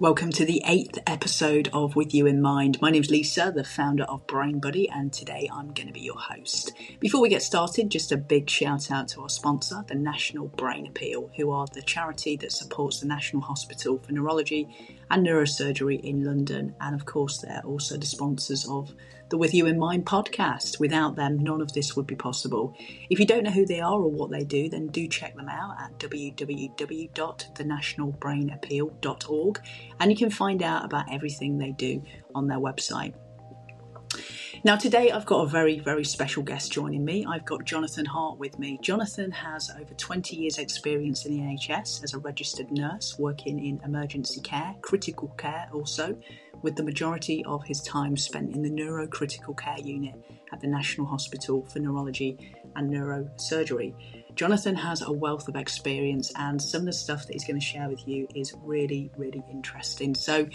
Welcome to the 8th episode of With You in Mind. My name's Lisa, the founder of Brain Buddy, and today I'm going to be your host. Before we get started, just a big shout out to our sponsor, the National Brain Appeal, who are the charity that supports the National Hospital for Neurology and Neurosurgery in London. And of course, they're also the sponsors of the With You in Mind podcast. Without them, none of this would be possible. If you don't know who they are or what they do, then do check them out at www.thenationalbrainappeal.org. And you can find out about everything they do on their website. Now, today I've got a very, very special guest joining me. I've got Jonathan Hart with me. Jonathan has over 20 years experience in the NHS as a registered nurse, working in emergency care, critical care also, with the majority of his time spent in the neurocritical care unit at the National Hospital for Neurology and Neurosurgery. Jonathan has a wealth of experience, and some of the stuff that he's going to share with you is really, really interesting. So,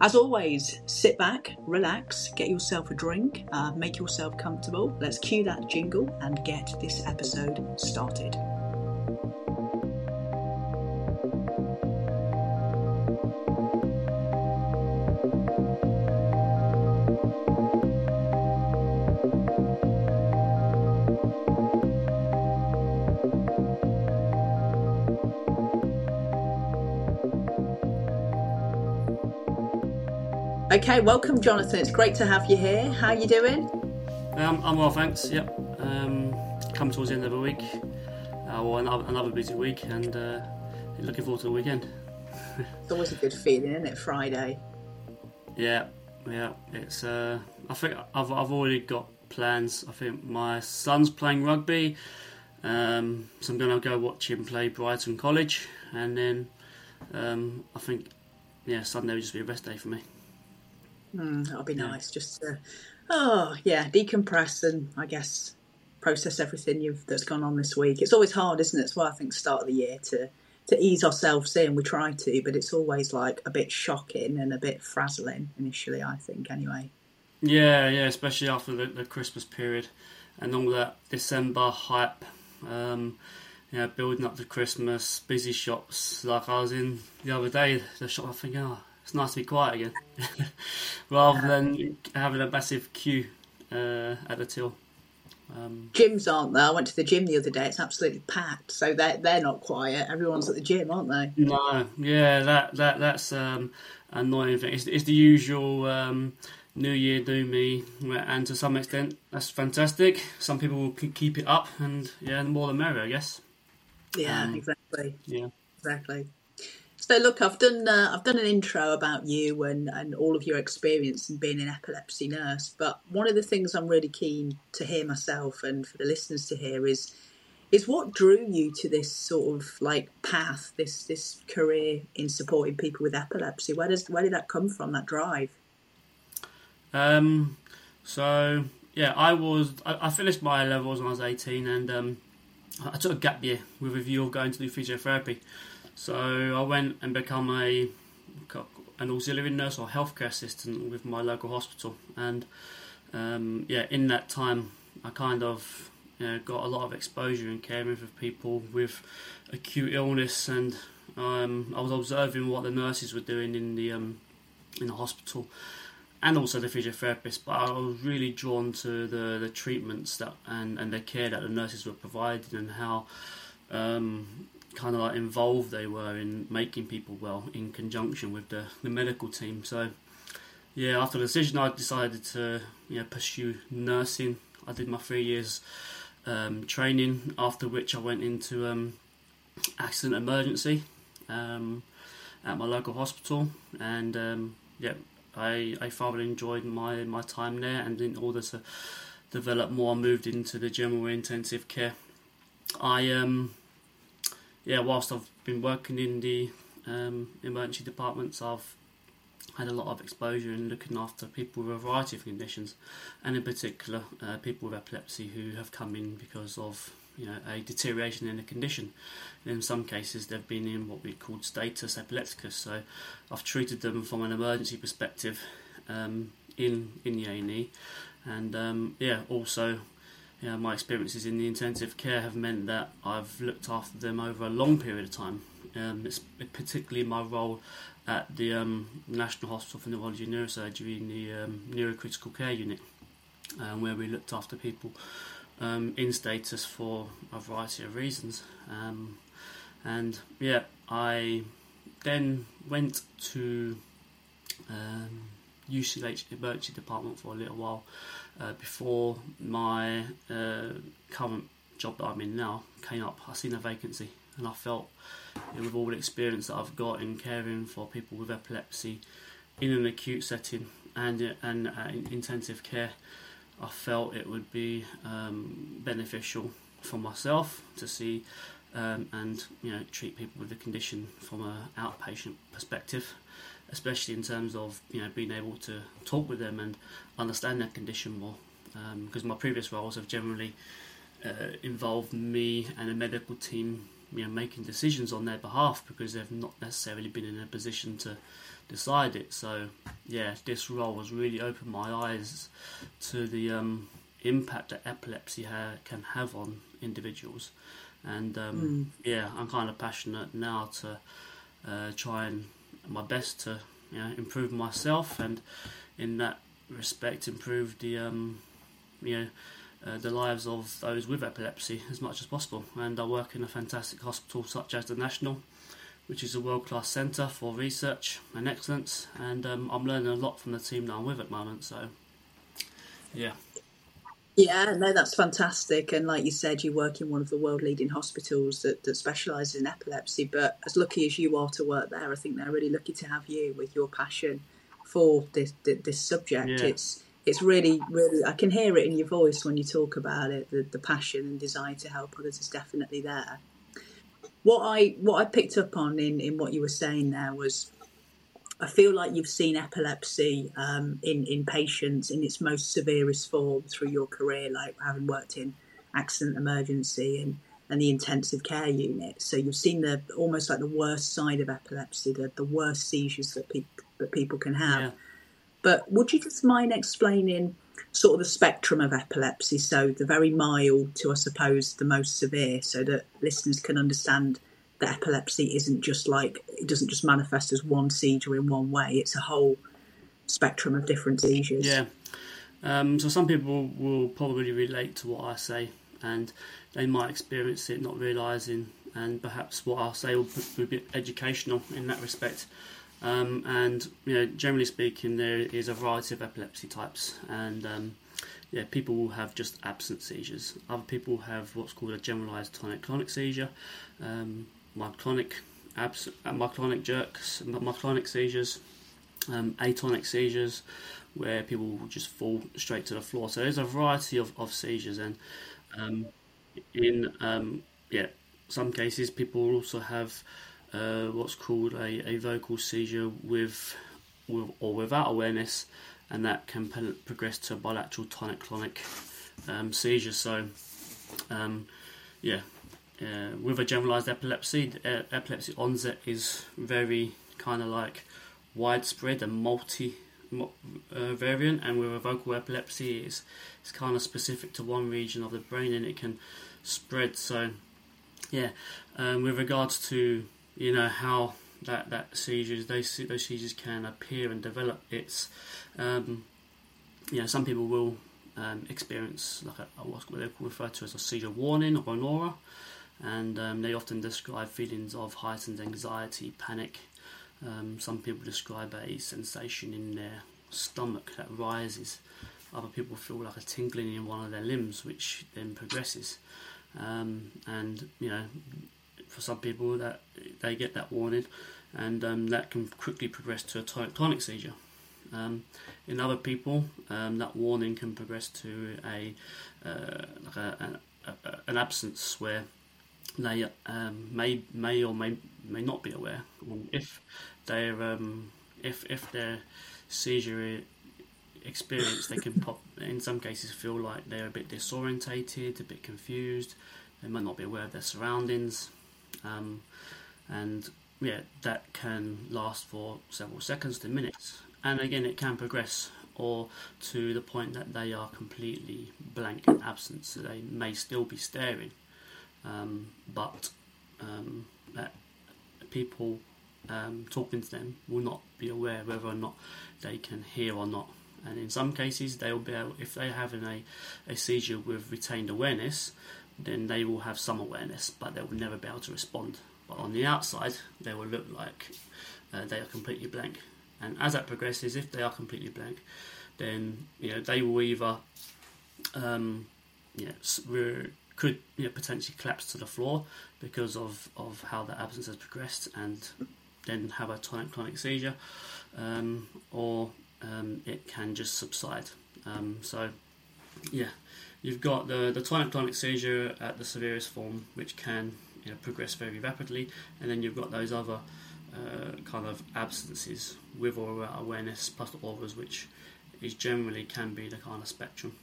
as always, sit back, relax, get yourself a drink, make yourself comfortable. Let's cue that jingle and get this episode started. Okay, welcome, Jonathan. It's great to have you here. How are you doing? I'm well, thanks. Yep. Come towards the end of the week, or another busy week, and looking forward to the weekend. It's always a good feeling, isn't it? Friday. Yeah. It's. I think I've already got plans. I think my son's playing rugby, so I'm going to go watch him play Brighton College, and then I think Sunday will just be a rest day for me. That'll be nice, just to decompress and I guess process everything that's gone on this week. It's always hard, isn't it? It's why I think start of the year to ease ourselves in. We try to, but it's always like a bit shocking and a bit frazzling initially, I think, anyway. Yeah, especially after the Christmas period and all that December hype, building up to Christmas, busy shops. Like I was in the other day, the shop, I think, it's nice to be quiet again, rather than having a massive queue at the till. Gyms aren't there. I went to the gym the other day. It's absolutely packed, so they're not quiet. Everyone's at the gym, aren't they? No, yeah, that's an annoying thing. It's the usual New Year, New Me, and to some extent that's fantastic. Some people will keep it up, and the more the merrier, I guess. Yeah, exactly. Yeah, exactly. So look, I've done an intro about you and all of your experience in being an epilepsy nurse, but one of the things I'm really keen to hear myself and for the listeners to hear is what drew you to this sort of like path, this career in supporting people with epilepsy? Where did that come from, that drive? I finished my A levels when I was 18, and I took a gap year with a view of going to do physiotherapy. So I went and become an auxiliary nurse or healthcare assistant with my local hospital, and in that time I kind of got a lot of exposure in caring for people with acute illness, and I was observing what the nurses were doing in the hospital and also the physiotherapists. But I was really drawn to the treatments that and the care that the nurses were providing, and how kind of like involved they were in making people well in conjunction with the medical team. So after the decision, I decided to pursue nursing. I did my 3 years training, after which I went into accident emergency at my local hospital, and I thoroughly enjoyed my time there, and in order to develop more I moved into the general intensive care. Whilst I've been working in the emergency departments, I've had a lot of exposure in looking after people with a variety of conditions, and in particular people with epilepsy who have come in because of a deterioration in the condition. And in some cases they've been in what we call status epilepticus, so I've treated them from an emergency perspective in the A&E, and also my experiences in the intensive care have meant that I've looked after them over a long period of time, particularly in my role at the National Hospital for Neurology and Neurosurgery in the neurocritical care unit, where we looked after people in status for a variety of reasons. I then went to UCLH emergency department for a little while before my current job that I'm in now came up. I seen a vacancy, and I felt, with all the experience that I've got in caring for people with epilepsy in an acute setting and in intensive care, I felt it would be beneficial for myself to see treat people with the condition from an outpatient perspective, especially in terms of being able to talk with them and understand their condition more, because my previous roles have generally involved me and a medical team making decisions on their behalf because they've not necessarily been in a position to decide it. So this role has really opened my eyes to the impact that epilepsy can have on individuals, and I'm kind of passionate now to try and my best to improve myself, and in that respect improve the lives of those with epilepsy as much as possible. And I work in a fantastic hospital such as the National, which is a world-class centre for research and excellence, and I'm learning a lot from the team that I'm with at the moment. So that's fantastic. And like you said, you work in one of the world-leading hospitals that specialises in epilepsy, but as lucky as you are to work there, I think they're really lucky to have you with your passion for this subject. Yeah. It's really, really, I can hear it in your voice when you talk about it. The passion and desire to help others is definitely there. What I picked up on in what you were saying there was, I feel like you've seen epilepsy in patients in its most severest form through your career, like having worked in accident emergency and the intensive care unit. So you've seen almost like the worst side of epilepsy, the worst seizures that people can have. Yeah. But would you just mind explaining sort of the spectrum of epilepsy, so the very mild to, I suppose, the most severe, so that listeners can understand that epilepsy isn't just like, it doesn't just manifest as one seizure in one way, it's a whole spectrum of different seizures. Yeah. So some people will probably relate to what I say, and they might experience it not realising, and perhaps what I say will be educational in that respect. Generally speaking, there is a variety of epilepsy types, and people will have just absent seizures. Other people have what's called a generalised tonic-clonic seizure. My clonic jerks, my clonic seizures, atonic seizures, where people will just fall straight to the floor. So there's a variety of seizures, and in some cases people also have what's called a vocal seizure with or without awareness, and that can progress to a bilateral tonic-clonic seizure. So, with a generalised epilepsy, epilepsy onset is very kind of like widespread and multi-variant, and with a vocal epilepsy, it's kind of specific to one region of the brain, and it can spread. So, with regards to how those seizures can appear and develop. It's some people will experience like what they refer to as a seizure warning or an aura, and they often describe feelings of heightened anxiety, panic. Some people describe a sensation in their stomach that rises. Other people feel like a tingling in one of their limbs, which then progresses, For some people, that they get that warning, and that can quickly progress to a tonic-clonic seizure. In other people, that warning can progress to an absence where they may or may not be aware. If their seizure experience, they can in some cases feel like they're a bit disorientated, a bit confused. They might not be aware of their surroundings. That can last for several seconds to minutes, and again it can progress or to the point that they are completely blank and absent. So they may still be staring, but that people talking to them will not be aware whether or not they can hear or not. And in some cases, they'll be able, if they're having a seizure with retained awareness, then they will have some awareness, but they will never be able to respond. But on the outside, they will look like they are completely blank. And as that progresses, if they are completely blank, then they will either potentially collapse to the floor because of how the absence has progressed, and then have a tonic-clonic seizure, or it can just subside. You've got the tonic-clonic seizure at the severest form, which can progress very rapidly, and then you've got those other kind of absences with or without awareness, plus the auras, which is generally can be the kind of spectrum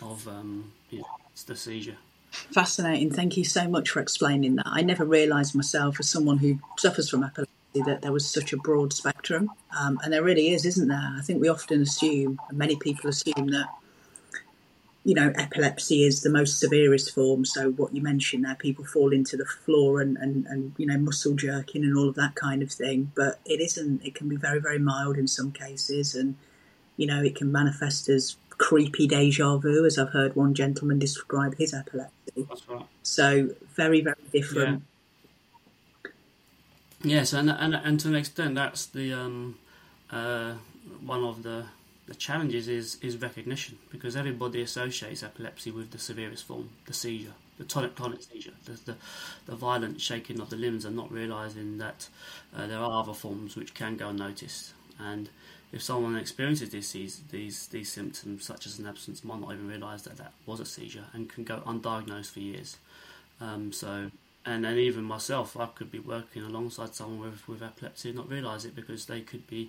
of the seizure. Fascinating. Thank you so much for explaining that. I never realised myself, as someone who suffers from epilepsy, that there was such a broad spectrum, and there really is, isn't there? I think we often assume, and many people assume, that epilepsy is the most severest form. So what you mentioned there, people fall into the floor and muscle jerking and all of that kind of thing. But it isn't. It can be very, very mild in some cases, and it can manifest as creepy deja vu, as I've heard one gentleman describe his epilepsy. That's right. So very, very different. Yeah. Yes, and to an extent, that's the one of the challenges is recognition, because everybody associates epilepsy with the severest form, the seizure, the tonic-clonic seizure, the violent shaking of the limbs, and not realising that there are other forms which can go unnoticed. And if someone experiences these symptoms, such as an absence, might not even realise that was a seizure and can go undiagnosed for years. And then even myself, I could be working alongside someone with epilepsy and not realise it, because they could be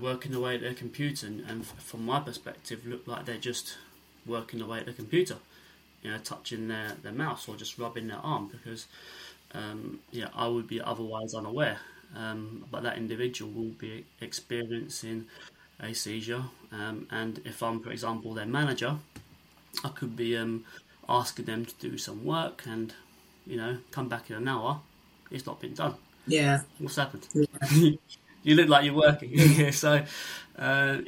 working away at their computer and from my perspective look like they're just working away at the computer, touching their mouse or just rubbing their arm, because I would be otherwise unaware. But that individual will be experiencing a seizure, and if I'm, for example, their manager, I could be asking them to do some work and come back in an hour, it's not been done. Yeah. What's happened? Yeah. You look like you're working. Yeah. So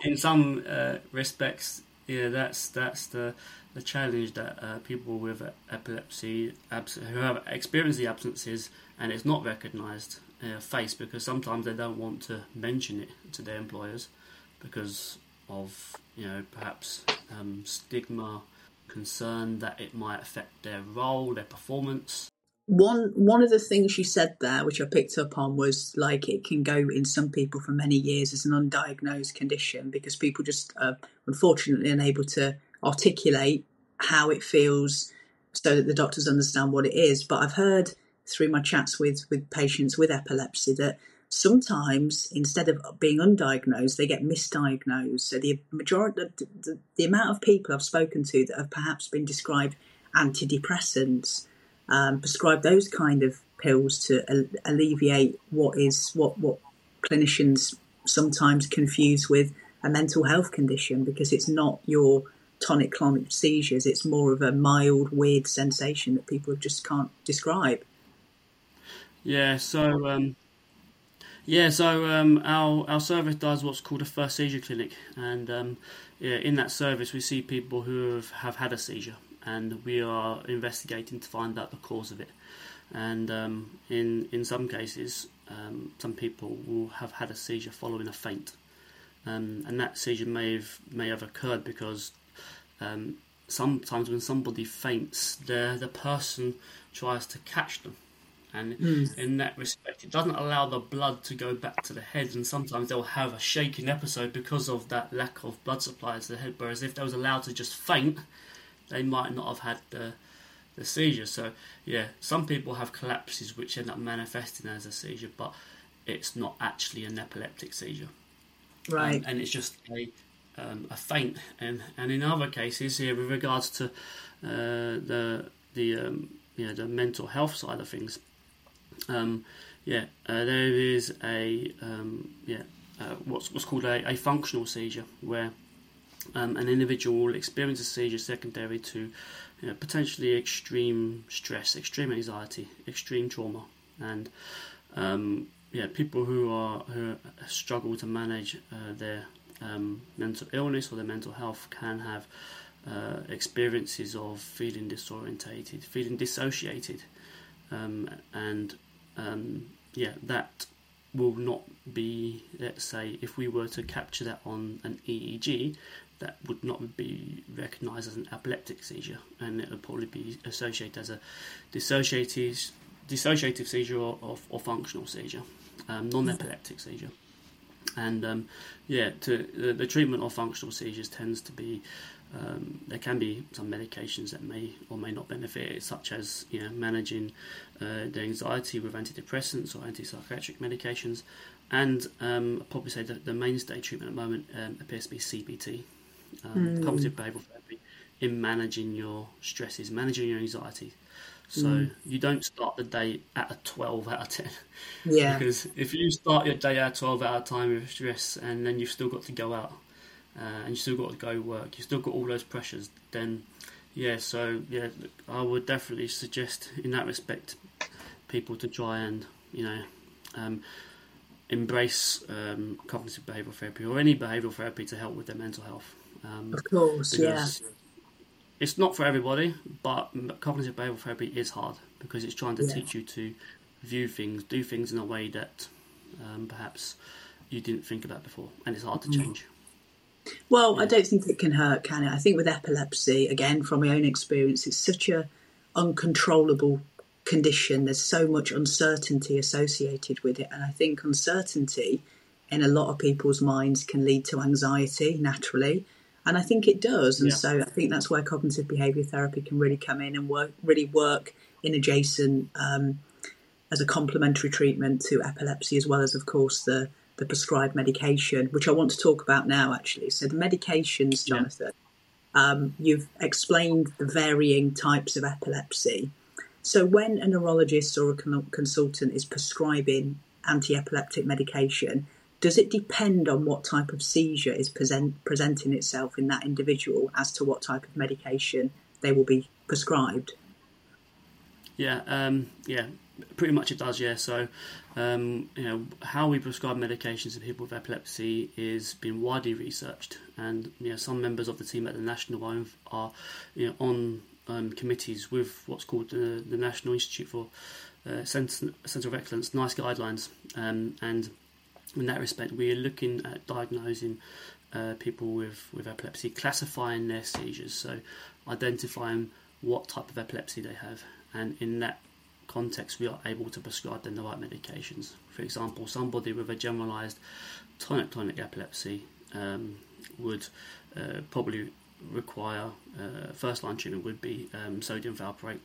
in some respects, that's the challenge that people with epilepsy, who have experienced the absences and it's not recognised, face, because sometimes they don't want to mention it to their employers because of, perhaps stigma, concern that it might affect their role, their performance. One of the things you said there, which I picked up on, was like it can go in some people for many years as an undiagnosed condition, because people just are unfortunately unable to articulate how it feels so that the doctors understand what it is. But I've heard through my chats with patients with epilepsy that sometimes, instead of being undiagnosed, they get misdiagnosed. So the majority, the amount of people I've spoken to that have perhaps been prescribed antidepressants, prescribed those kind of pills to alleviate what clinicians sometimes confuse with a mental health condition, because it's not your tonic-clonic seizures. It's more of a mild, weird sensation that people just can't describe. Yeah. So. Our service does what's called a first seizure clinic, and in that service we see people who have had a seizure, and we are investigating to find out the cause of it. And in some cases, some people will have had a seizure following a faint, and that seizure may have occurred because sometimes when somebody faints, the person tries to catch them. And in that respect, it doesn't allow the blood to go back to the head, and sometimes they'll have a shaking episode because of that lack of blood supply to the head, whereas if they was allowed to just faint, they might not have had the seizure. So, yeah, some people have collapses which end up manifesting as a seizure, but it's not actually an epileptic seizure. Right. And it's just a faint. And in other cases, here with regards to the mental health side of things, there is what's called a functional seizure, where an individual will experience a seizure secondary to potentially extreme stress, extreme anxiety, extreme trauma, and people who struggle to manage their mental illness or their mental health can have experiences of feeling disorientated, feeling dissociated, that will not be, let's say, if we were to capture that on an EEG, that would not be recognised as an epileptic seizure, and it would probably be associated as a dissociative seizure or functional seizure, non-epileptic seizure. And the treatment of functional seizures tends to be, there can be some medications that may or may not benefit, such as managing the anxiety with antidepressants or antipsychotic medications, and I'd probably say that the mainstay treatment at the moment appears to be CBT, cognitive behavioural therapy, in managing your stresses, managing your anxiety. So you don't start the day at a 12 out of 10. Yeah. Because if you start your day at 12 out of time with stress, and then you've still got to go out and you've still got to go work, you've still got all those pressures, then, I would definitely suggest in that respect people to try and, embrace cognitive behavioural therapy or any behavioural therapy to help with their mental health. Of course, because, yeah. It's not for everybody, but cognitive behavioural therapy is hard because it's trying to teach you to view things, do things in a way that perhaps you didn't think about before, and it's hard to change. Well, I don't think it can hurt, can it? I think with epilepsy, again, from my own experience, it's such an uncontrollable condition. There's so much uncertainty associated with it, and I think uncertainty in a lot of people's minds can lead to anxiety naturally. And I think it does. And so I think that's where cognitive behaviour therapy can really come in and work in adjacent as a complementary treatment to epilepsy, as well as, of course, the prescribed medication, which I want to talk about now, actually. So the medications, Jonathan, you've explained the varying types of epilepsy. So when a neurologist or a consultant is prescribing anti-epileptic medication, does it depend on what type of seizure is presenting itself in that individual as to what type of medication they will be prescribed? Yeah, pretty much it does, yeah. So, how we prescribe medications to people with epilepsy is been widely researched, and, some members of the team at the National are, on committees with what's called the National Institute for Centre of Excellence, NICE guidelines, and in that respect, we are looking at diagnosing people with epilepsy, classifying their seizures, so identifying what type of epilepsy they have. And in that context, we are able to prescribe them the right medications. For example, somebody with a generalised tonic-clonic epilepsy would probably require, first-line treatment would be sodium valproate.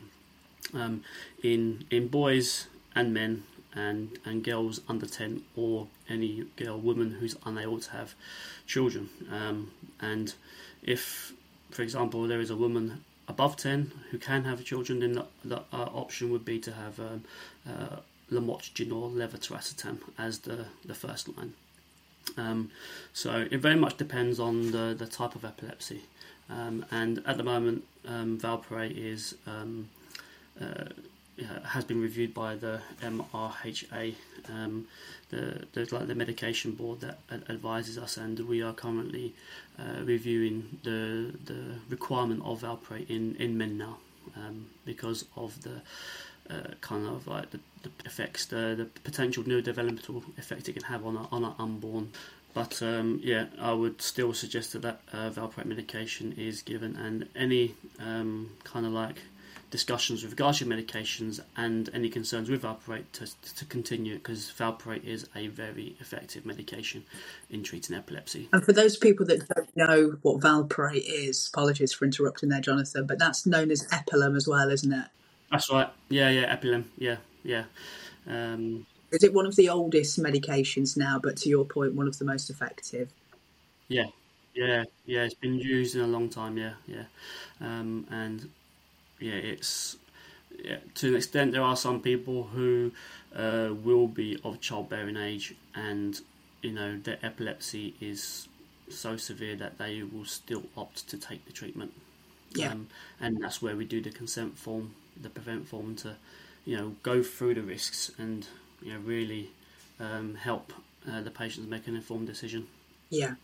In boys and men, and girls under 10, or any woman who's unable to have children. And if, for example, there is a woman above 10 who can have children, then the option would be to have lamotrigine or levetiracetam as the first line. So it very much depends on the type of epilepsy. And at the moment, valproate is... has been reviewed by the MRHA, the medication board that advises us, and we are currently reviewing the requirement of valproate in men now, because of the kind of like the effects, the potential neurodevelopmental effect it can have on an unborn. But I would still suggest that valproate medication is given, and any discussions with regards to medications and any concerns with valproate to continue, because valproate is a very effective medication in treating epilepsy. And for those people that don't know what valproate is, apologies for interrupting there, Jonathan, but that's known as Epilim as well, isn't it? That's right. Yeah, Epilim. Yeah. Is it one of the oldest medications now, but to your point, one of the most effective? Yeah. It's been used in a long time. Yeah. It's to an extent there are some people who will be of childbearing age, and their epilepsy is so severe that they will still opt to take the treatment. And that's where we do the consent form, the prevent form, to you know, go through the risks and, you know, really help the patients make an informed decision. Yeah.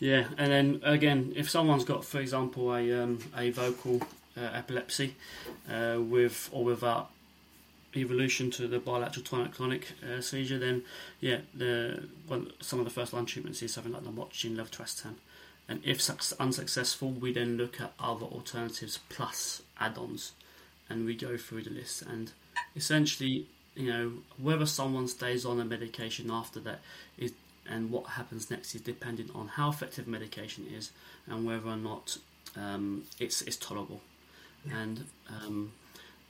Yeah, and then again, if someone's got, for example, a vocal epilepsy with or without evolution to the bilateral tonic-clonic seizure, then yeah, some of the first line treatments is something like lamotrigine, levetiracetam, and if unsuccessful, we then look at other alternatives plus add-ons, and we go through the list. And essentially, you know, whether someone stays on a medication after that is, and what happens next is dependent on how effective medication is and whether or not it's tolerable. Yeah.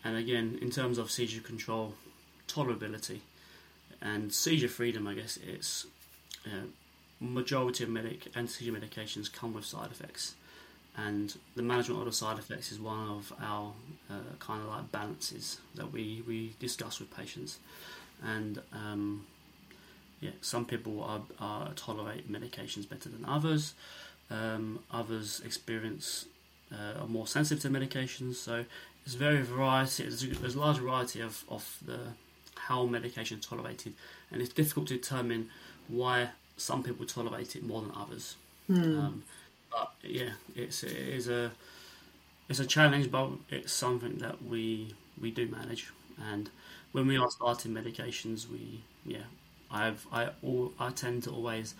And again, in terms of seizure control, tolerability, and seizure freedom, I guess it's majority of anti-seizure medications come with side effects, and the management of the side effects is one of our kind of like balances that we discuss with patients. And yeah, some people tolerate medications better than others. Others experience are more sensitive to medications. So there's there's a large variety of the how medication is tolerated, and it's difficult to determine why some people tolerate it more than others. But yeah, it's a challenge, but it's something that we do manage. And when we are starting medications, I tend to always,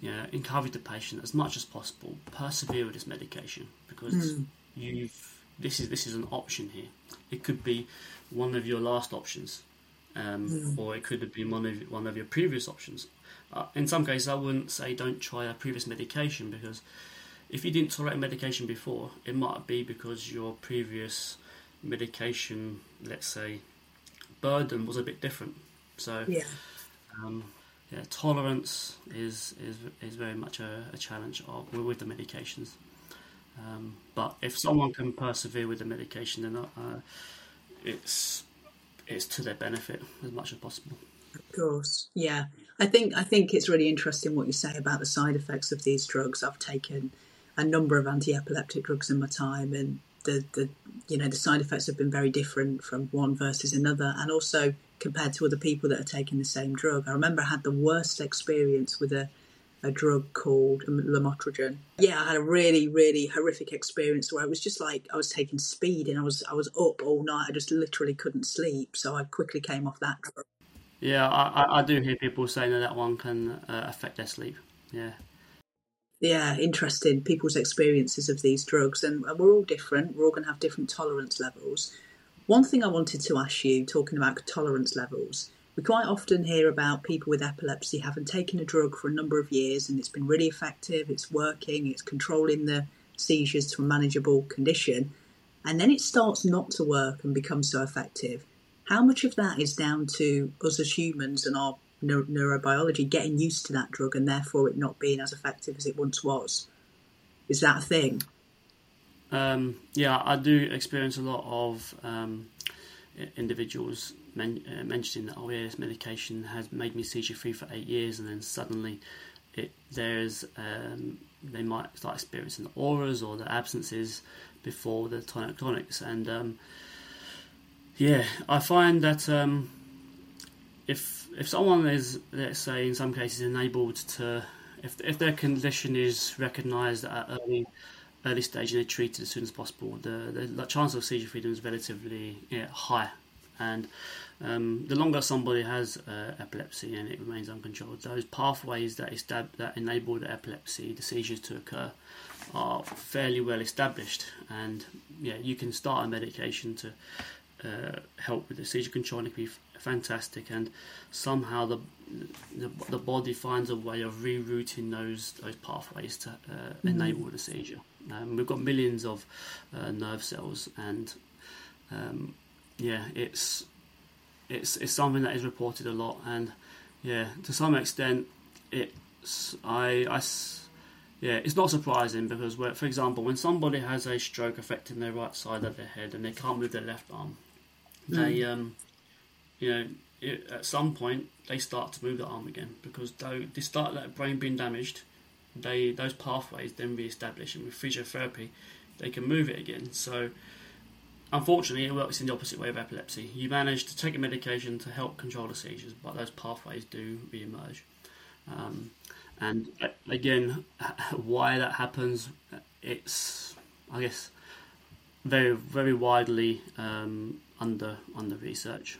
you know, encourage the patient as much as possible, persevere with this medication, because this is an option here. It could be one of your last options, or it could have been one of your previous options. In some cases, I wouldn't say don't try a previous medication, because if you didn't tolerate medication before, it might be because your previous medication, let's say, burden was a bit different. So yeah. Yeah, tolerance is very much a challenge with the medications. But if someone can persevere with the medication, then it's to their benefit as much as possible. Of course, yeah. I think it's really interesting what you say about the side effects of these drugs. I've taken a number of anti-epileptic drugs in my time, and the side effects have been very different from one versus another, and also compared to other people that are taking the same drug. I remember I had the worst experience with a drug called lamotrigine. Yeah, I had a really, really horrific experience where it was just like I was taking speed, and I was up all night. I just literally couldn't sleep, so I quickly came off that drug. Yeah, I do hear people saying that one can affect their sleep, yeah. Yeah, interesting, people's experiences of these drugs, and we're all different. We're all going to have different tolerance levels. One thing I wanted to ask you, talking about tolerance levels, we quite often hear about people with epilepsy having taken a drug for a number of years and it's been really effective, it's working, it's controlling the seizures to a manageable condition, and then it starts not to work and becomes so effective. How much of that is down to us as humans and our neurobiology getting used to that drug and therefore it not being as effective as it once was? Is that a thing? Yeah, I do experience a lot of individuals mentioning that, oh yeah, this medication has made me seizure free for 8 years, and then suddenly they might start experiencing the auras or the absences before the tonic-clonics. And yeah, I find that if someone is, let's say, in some cases enabled to, if their condition is recognised at early stage and they're treated as soon as possible, the chance of seizure freedom is relatively high. And the longer somebody has epilepsy and it remains uncontrolled, those pathways that enable the epilepsy, the seizures to occur, are fairly well established. And yeah, you can start a medication to help with the seizure control, and it can be fantastic. And somehow the body finds a way of rerouting those pathways to enable the seizure. We've got millions of nerve cells, and yeah, it's something that is reported a lot. And yeah, to some extent, it's not surprising, because, for example, when somebody has a stroke affecting their right side of their head and they can't move their left arm, they at some point they start to move the arm again, because they start that brain being damaged. Those pathways then re-establish, and with physiotherapy, they can move it again. So Unfortunately, it works in the opposite way of epilepsy. You manage to take a medication to help control the seizures, but those pathways do re-emerge. And again, why that happens, it's, I guess, very, very widely under research.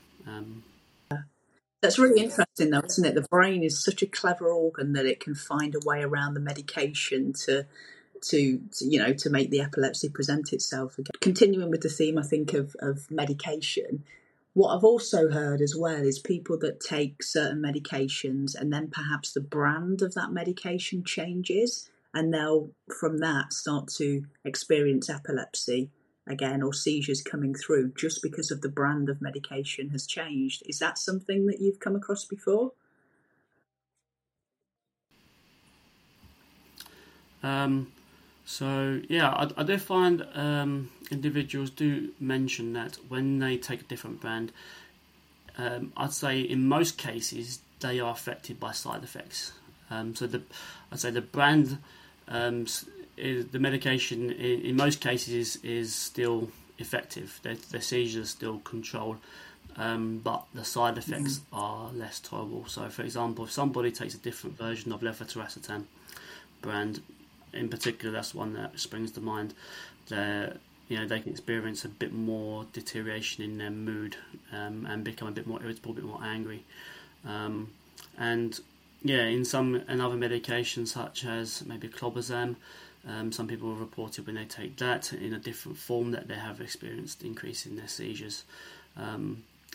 That's really interesting, though, isn't it? The brain is such a clever organ that it can find a way around the medication to make the epilepsy present itself again. Continuing with the theme, I think, of medication, what I've also heard as well is people that take certain medications and then perhaps the brand of that medication changes, and they'll, from that, start to experience epilepsy again or seizures coming through just because of the brand of medication has changed. Is that something that you've come across before? So, yeah, I do find individuals do mention that when they take a different brand, I'd say in most cases they are affected by side effects. I'd say the brand, is, the medication in most cases is still effective. The seizures are still controlled, but the side effects are less tolerable. So, for example, if somebody takes a different version of levetiracetam brand, in particular, that's one that springs to mind. They can experience a bit more deterioration in their mood and become a bit more irritable, a bit more angry. In other medications such as maybe clobazam, some people have reported when they take that in a different form that they have experienced increase in their seizures.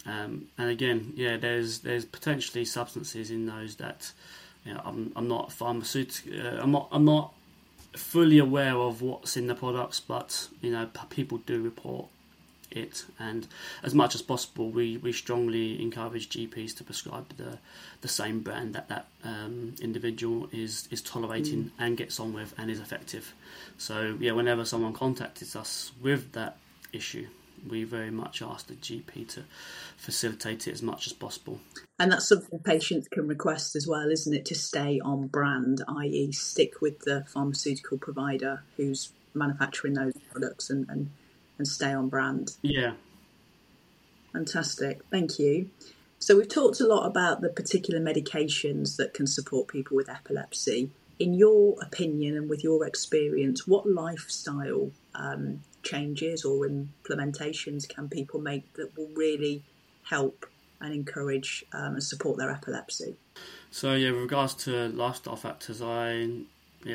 There's potentially substances in those that I'm not fully aware of what's in the products, but people do report it, and as much as possible we strongly encourage GPs to prescribe the same brand that individual is tolerating and gets on with and is effective. So yeah, whenever someone contacts us with that issue, we very much ask the GP to facilitate it as much as possible. And that's something patients can request as well, isn't it, to stay on brand, i.e. stick with the pharmaceutical provider who's manufacturing those products and stay on brand. Yeah. Fantastic. Thank you. So we've talked a lot about the particular medications that can support people with epilepsy. In your opinion and with your experience, what lifestyle changes or implementations can people make that will really help and encourage and support their epilepsy? So yeah, with regards to lifestyle factors, I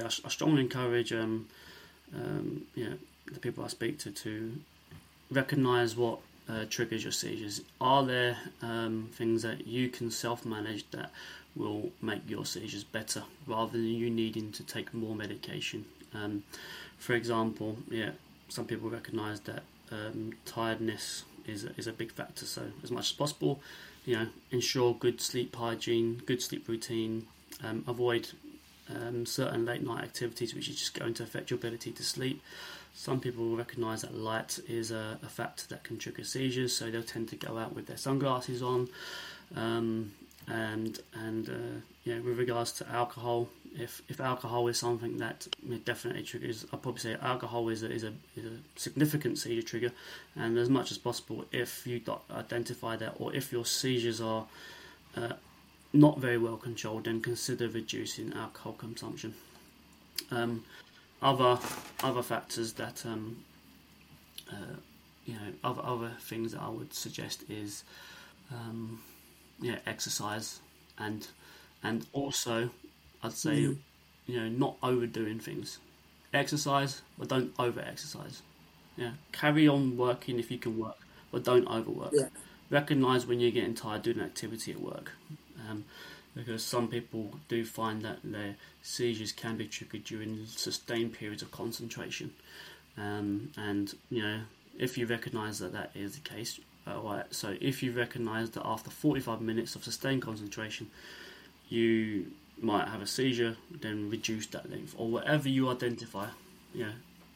strongly encourage the people I speak to recognise what triggers your seizures. Are there things that you can self-manage that will make your seizures better rather than you needing to take more medication? For example, some people recognise that tiredness is a big factor. So as much as possible, ensure good sleep hygiene, good sleep routine, avoid certain late night activities which are just going to affect your ability to sleep. Some people will recognise that light is a factor that can trigger seizures, so they'll tend to go out with their sunglasses on. With regards to alcohol, if alcohol is something that definitely triggers, I'd probably say alcohol is a significant seizure trigger, and as much as possible, if you identify that or if your seizures are not very well controlled, then consider reducing alcohol consumption. Other factors that other things that I would suggest is exercise and also I'd say not overdoing things. Exercise, but don't over-exercise. Yeah, carry on working if you can work, but don't overwork. Yeah. Recognise when you're getting tired doing an activity at work, because some people do find that their seizures can be triggered during sustained periods of concentration. If you recognise that is the case, alright. So if you recognise that after 45 minutes of sustained concentration, you might have a seizure, then reduce that length or whatever you identify.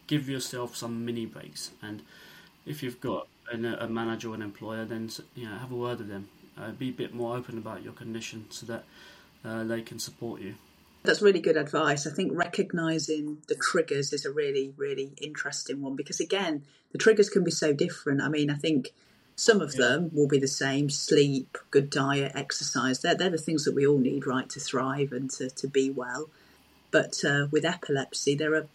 Give yourself some mini breaks, and if you've got a manager or an employer, then have a word with them, be a bit more open about your condition so that they can support you. That's really good advice. I think recognizing the triggers is a really, really interesting one, because again, the triggers can be so different. I mean, I think some of them will be the same: sleep, good diet, exercise. They're the things that we all need, right, to thrive and to be well. But with epilepsy, there are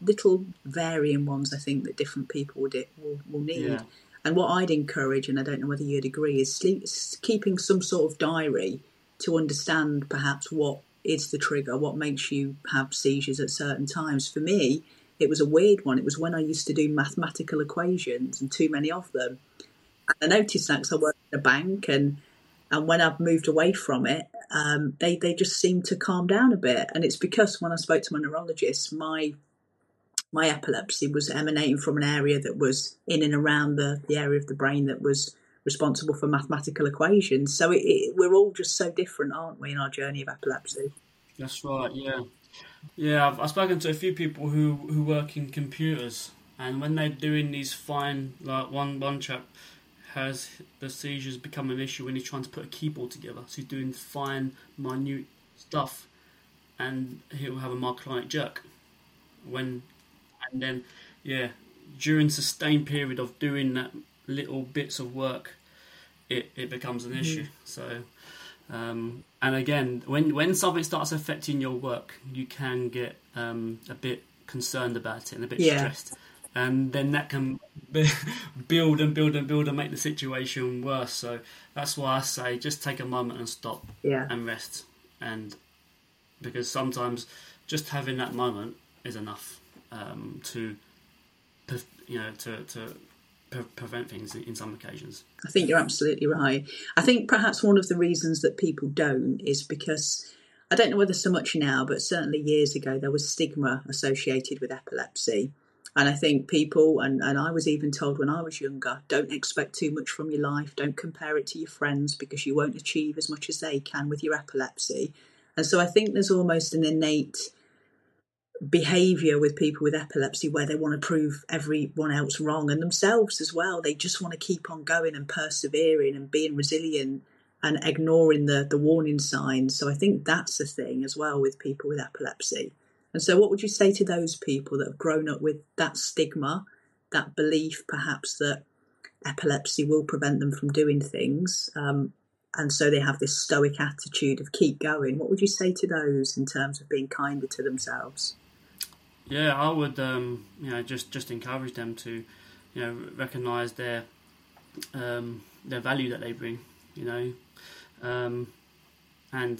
little varying ones, I think, that different people will need. Yeah. And what I'd encourage, and I don't know whether you'd agree, is keeping some sort of diary to understand perhaps what is the trigger, what makes you have seizures at certain times. For me, it was a weird one. It was when I used to do mathematical equations and too many of them. And I noticed that because I worked in a bank, and when I've moved away from it, they just seem to calm down a bit. And it's because when I spoke to my neurologist, my epilepsy was emanating from an area that was in and around the area of the brain that was responsible for mathematical equations. So we're all just so different, aren't we, in our journey of epilepsy? That's right, yeah. Yeah, I've spoken to a few people who work in computers, and when they're doing these fine, like one chap has the seizures become an issue when he's trying to put a keyboard together. So he's doing fine, minute stuff, and he'll have a myoclonic jerk. During sustained period of doing that little bits of work, it becomes an issue. So and again, when something starts affecting your work, you can get a bit concerned about it and a bit stressed, and then that can build and make the situation worse. So that's why I say just take a moment and stop and rest, and because sometimes just having that moment is enough to prevent things in some occasions. I think you're absolutely right. I think perhaps one of the reasons that people don't is because, I don't know whether so much now, but certainly years ago, there was stigma associated with epilepsy. And I think people, and I was even told when I was younger, don't expect too much from your life, don't compare it to your friends because you won't achieve as much as they can with your epilepsy. And so I think there's almost an innate behaviour with people with epilepsy where they want to prove everyone else wrong and themselves as well. They just want to keep on going and persevering and being resilient and ignoring the warning signs. So I think that's the thing as well with people with epilepsy. And so what would you say to those people that have grown up with that stigma, that belief perhaps that epilepsy will prevent them from doing things, and so they have this stoic attitude of keep going? What would you say to those in terms of being kinder to themselves? Yeah, I would just encourage them to, recognise their value that they bring, and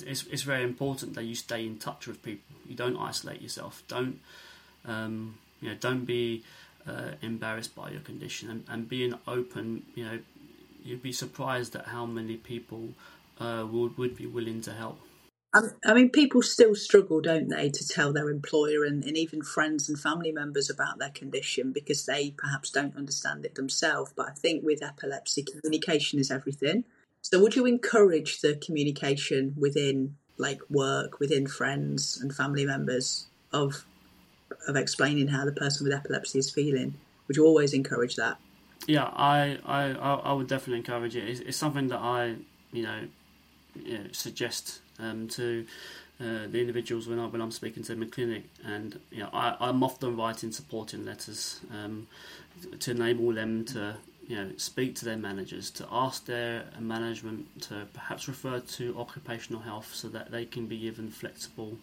it's very important that you stay in touch with people. You don't isolate yourself. Don't be embarrassed by your condition, and being open. You'd be surprised at how many people would be willing to help. I mean, people still struggle, don't they, to tell their employer and even friends and family members about their condition because they perhaps don't understand it themselves. But I think with epilepsy, communication is everything. So would you encourage the communication within, like, work, within friends and family members of explaining how the person with epilepsy is feeling? Would you always encourage that? Yeah, I would definitely encourage it. It's something that I, suggest to the individuals when I'm speaking to them in clinic, and I'm often writing supporting letters to enable them to speak to their managers, to ask their management to perhaps refer to occupational health so that they can be given flexible,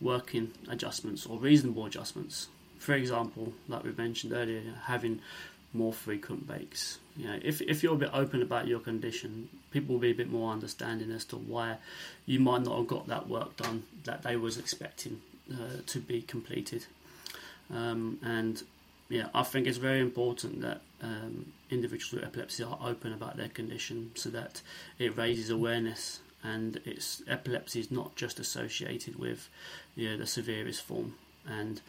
working adjustments or reasonable adjustments. For example, like we mentioned earlier, having more frequent breaks. If you're a bit open about your condition, people will be a bit more understanding as to why you might not have got that work done that they was expecting to be completed. I think it's very important that individuals with epilepsy are open about their condition so that it raises awareness, and epilepsy is not just associated with the severest form. And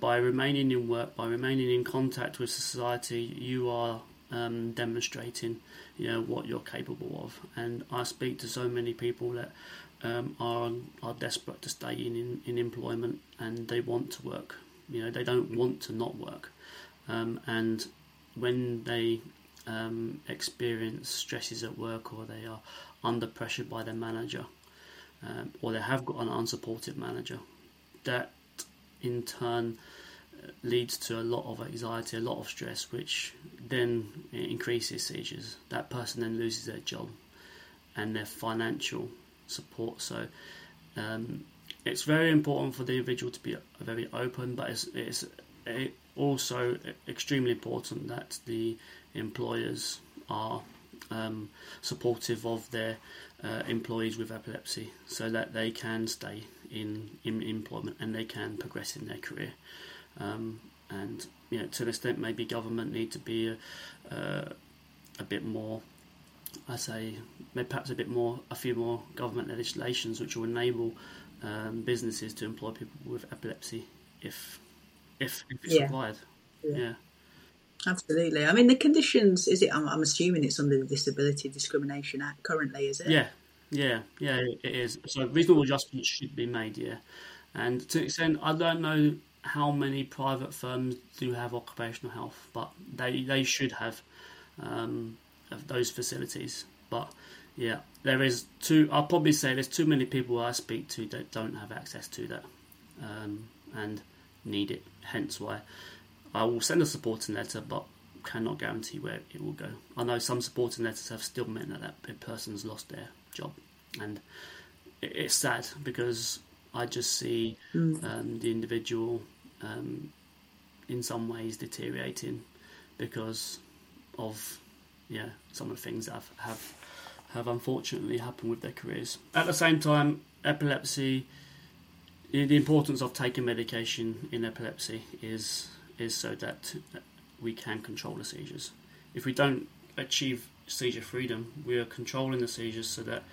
by remaining in work, by remaining in contact with society, you are demonstrating what you're capable of. And I speak to so many people that are desperate to stay in employment, and they want to work. They don't want to not work. And when they experience stresses at work or they are under pressure by their manager, or they have got an unsupportive manager. That in turn leads to a lot of anxiety, a lot of stress, which then increases seizures. That person then loses their job and their financial support. So it's very important for the individual to be very open, but it's also extremely important that the employers are supportive of their employees with epilepsy, so that they can stay in employment and they can progress in their career. And you know, to an extent, maybe government need to be a bit more, I say, maybe perhaps a few more government legislations which will enable businesses to employ people with epilepsy if it's required. Yeah. Absolutely. I mean, the conditions, is it? I'm assuming it's under the Disability Discrimination Act currently, is it? Yeah, it is. So reasonable adjustments should be made, yeah. And to an extent, I don't know how many private firms do have occupational health, but they should have those facilities. But yeah, I'll probably say there's too many people I speak to that don't have access to that and need it. Hence why I will send a supporting letter, but cannot guarantee where it will go. I know some supporting letters have still meant that person's lost their job, and it's sad because I just see the individual in some ways deteriorating because of some of the things that have unfortunately happened with their careers. At the same time, epilepsy, the importance of taking medication in epilepsy is so that we can control the seizures. If we don't achieve seizure freedom, we are controlling the seizures so that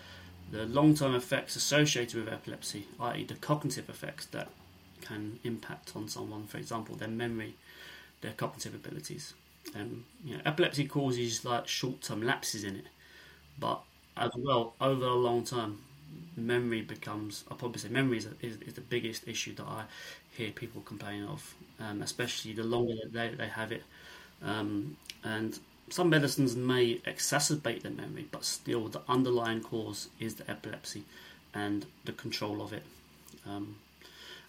the long-term effects associated with epilepsy, i.e. the cognitive effects that can impact on someone, for example, their memory, their cognitive abilities. Epilepsy causes like short-term lapses in it, but as well, over the long term, memory is the biggest issue that I hear people complain of, especially the longer that they have it. And some medicines may exacerbate the memory, but still the underlying cause is the epilepsy and the control of it.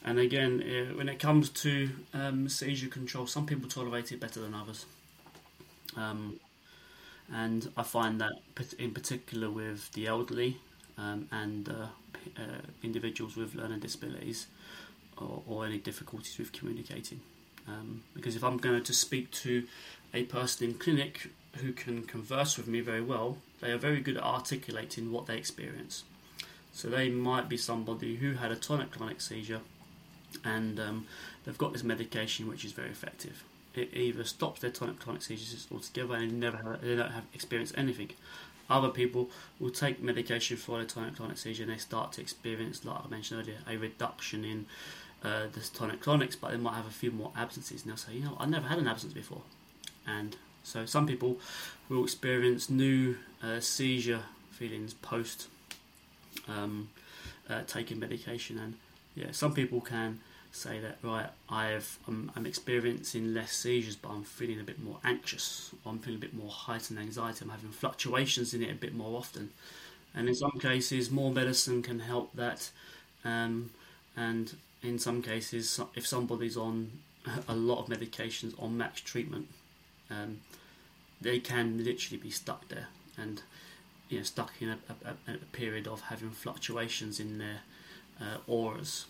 And again, when it comes to seizure control, some people tolerate it better than others. And I find that in particular with the elderly and individuals with learning disabilities or any difficulties with communicating. Because if I'm going to speak to a person in clinic who can converse with me very well, they are very good at articulating what they experience. So they might be somebody who had a tonic-clonic seizure and they've got this medication which is very effective. It either stops their tonic-clonic seizures altogether and they don't have experienced anything. Other people will take medication for their tonic-clonic seizure and they start to experience, like I mentioned earlier, a reduction in the tonic-clonics, but they might have a few more absences. And they'll say, I never had an absence before. And so some people will experience new seizure feelings post taking medication. And some people can say that, right, I'm experiencing less seizures, but I'm feeling a bit more anxious, or I'm feeling a bit more heightened anxiety, I'm having fluctuations in it a bit more often. And in some cases, more medicine can help that. And in some cases, if somebody's on a lot of medications, on max treatment, they can literally be stuck there and stuck in a period of having fluctuations in their auras.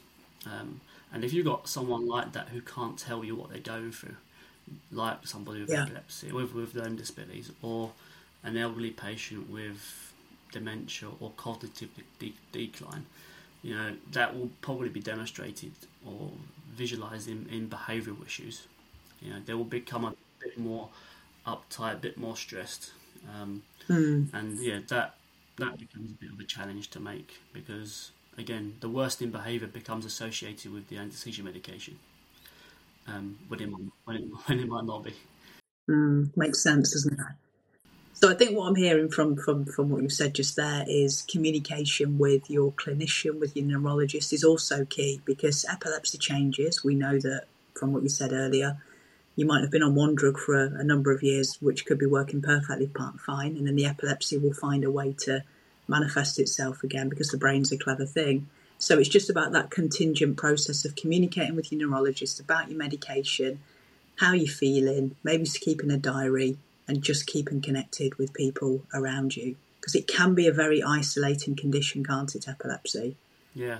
And if you've got someone like that who can't tell you what they're going through, like somebody with epilepsy, with learning disabilities, or an elderly patient with dementia or cognitive decline, that will probably be demonstrated or visualised in behavioural issues. They will become a bit more uptight, a bit more stressed, and that becomes a bit of a challenge to make, because again, the worsening behaviour becomes associated with the anti-seizure medication, when it might not be. Makes sense, doesn't it? So I think what I'm hearing from what you've said just there is communication with your clinician, with your neurologist, is also key, because epilepsy changes. We know that from what you said earlier, you might have been on one drug for a number of years, which could be working perfectly fine, and then the epilepsy will find a way to manifest itself again, because the brain's a clever thing. So it's just about that contingent process of communicating with your neurologist about your medication, how you're feeling, maybe just keeping a diary and just keeping connected with people around you. Because it can be a very isolating condition, can't it, epilepsy? Yeah.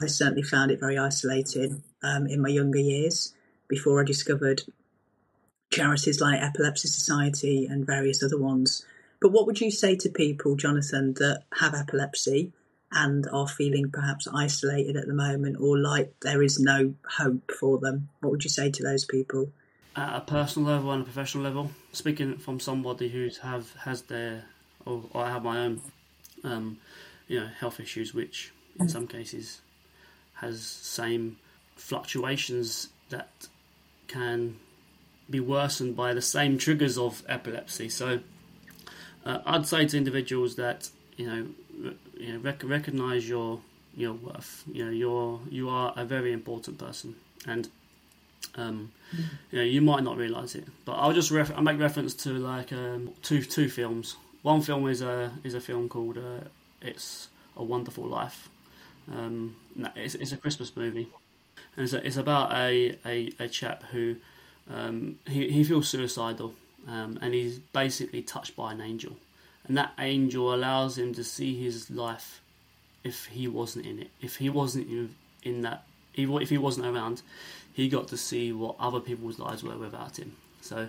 I certainly found it very isolating in my younger years before I discovered charities like Epilepsy Society and various other ones. But what would you say to people, Jonathan, that have epilepsy and are feeling perhaps isolated at the moment, or like there is no hope for them? What would you say to those people? At a personal level and a professional level, speaking from somebody who's I have my own, health issues, which in some cases has same fluctuations that can be worsened by the same triggers of epilepsy. So I'd say to individuals that, recognize your worth. You are a very important person, and you might not realize it. But I'll just I make reference to two films. One film is a film called It's a Wonderful Life. It's a Christmas movie, and it's about a chap who he feels suicidal, and he's basically touched by an angel. And that angel allows him to see his life if he wasn't in it. If he wasn't in that, if he wasn't around, he got to see what other people's lives were without him. So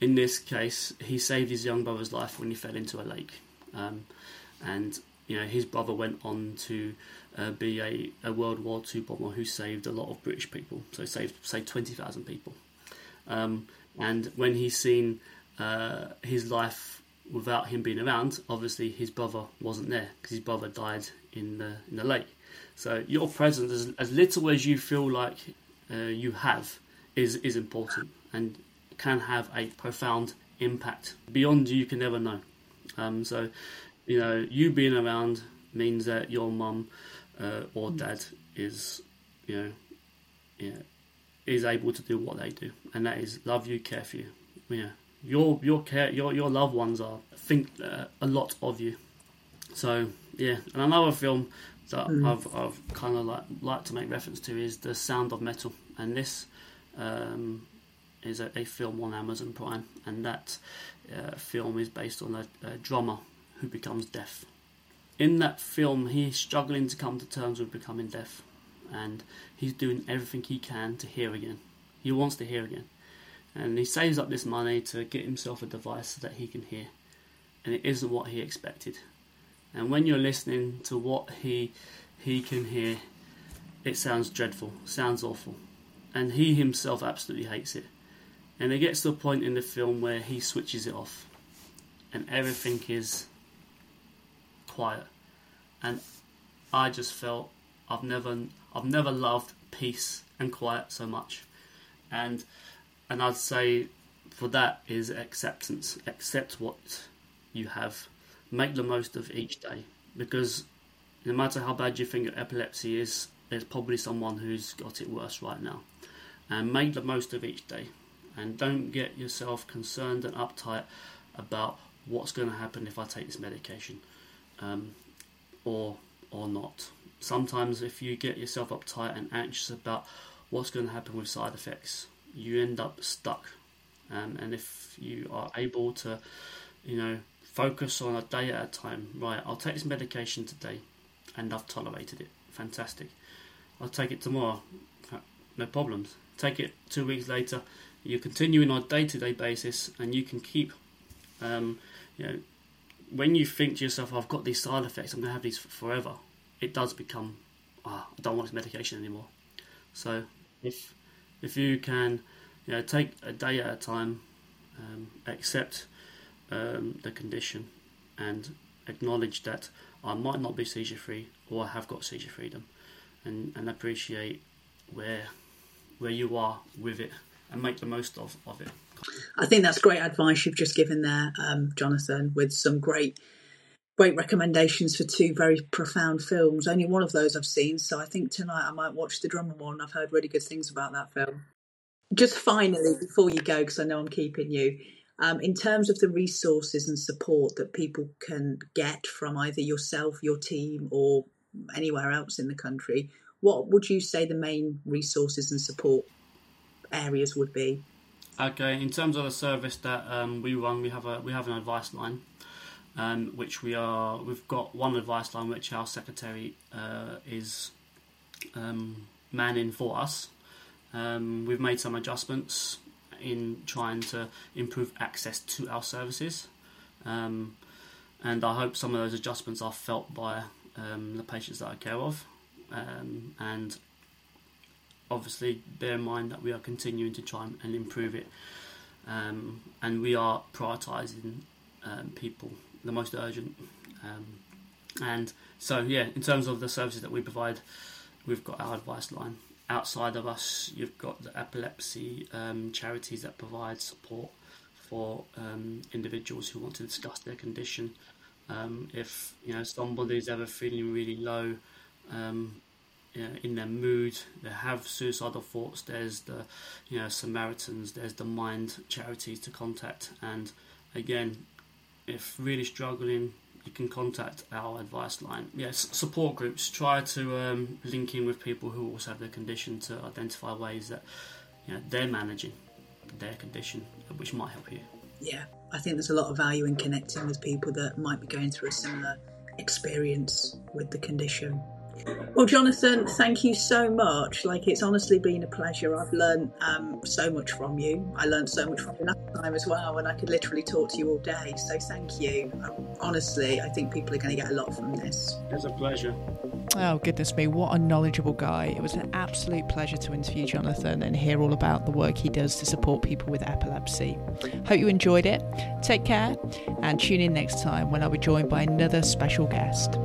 in this case, he saved his young brother's life when he fell into a lake. His brother went on to be a World War II bomber who saved a lot of British people. So saved 20,000 people. And when he's seen his life without him being around, obviously his brother wasn't there because his brother died in the lake. So your presence, as little as you feel like you have, is important and can have a profound impact beyond you can ever know. So you being around means that your mum or dad is able to do what they do, and that is love you, care for you. Yeah. Your loved ones think a lot of you. So yeah, and another film that I've kind of like to make reference to is The Sound of Metal, and this is a film on Amazon Prime, and that film is based on a drummer who becomes deaf. In that film, he's struggling to come to terms with becoming deaf, and he's doing everything he can to hear again. He wants to hear again. And he saves up this money to get himself a device so that he can hear. And it isn't what he expected. And when you're listening to what he can hear, it sounds dreadful, sounds awful. And he himself absolutely hates it. And it gets to a point in the film where he switches it off. And everything is quiet. And I just felt I've never loved peace and quiet so much. And I'd say for that is acceptance. Accept what you have. Make the most of each day. Because no matter how bad you think your epilepsy is, there's probably someone who's got it worse right now. And make the most of each day. And don't get yourself concerned and uptight about what's going to happen if I take this medication or not. Sometimes if you get yourself uptight and anxious about what's going to happen with side effects, you end up stuck, and if you are able to, focus on a day at a time. Right, I'll take this medication today, and I've tolerated it. Fantastic. I'll take it tomorrow. No problems. Take it 2 weeks later. You're continuing on a day-to-day basis, and you can keep. When you think to yourself, "I've got these side effects. I'm going to have these forever," it does become, "I don't want this medication anymore." So If you can, take a day at a time, accept the condition, and acknowledge that I might not be seizure-free, or I have got seizure freedom, and appreciate where you are with it, and make the most of it. I think that's great advice you've just given there, Jonathan, with some great recommendations for two very profound films. Only one of those I've seen, so I think tonight I might watch the drummer one. I've heard really good things about that film. Just finally, before you go, because I know I'm keeping you, In terms of the resources and support that people can get from either yourself, your team, or anywhere else in the country, what would you say the main resources and support areas would be? Okay, in terms of a service that we run, we have an advice line, which we've got one advice line which our secretary is manning for us. We've made some adjustments in trying to improve access to our services, and I hope some of those adjustments are felt by the patients that I care of, and obviously bear in mind that we are continuing to try and improve it, and we are prioritising people, the most urgent, and so yeah, in terms of the services that we provide, we've got our advice line. Outside of us, you've got the epilepsy charities that provide support for individuals who want to discuss their condition. If somebody's ever feeling really low, in their mood, they have suicidal thoughts, there's the Samaritans, there's the Mind charities to contact. And again, if really struggling, you can contact our advice line. Yes, support groups. Try to link in with people who also have the condition to identify ways that they're managing their condition, which might help you. Yeah, I think there's a lot of value in connecting with people that might be going through a similar experience with the condition. Well, Jonathan, thank you so much. It's honestly been a pleasure. I've learned so much from you. I learned so much from you last time as well, and I could literally talk to you all day. So thank you. Honestly, I think people are going to get a lot from this. It was a pleasure. Oh, goodness me, what a knowledgeable guy. It was an absolute pleasure to interview Jonathan and hear all about the work he does to support people with epilepsy. Hope you enjoyed it. Take care and tune in next time when I'll be joined by another special guest.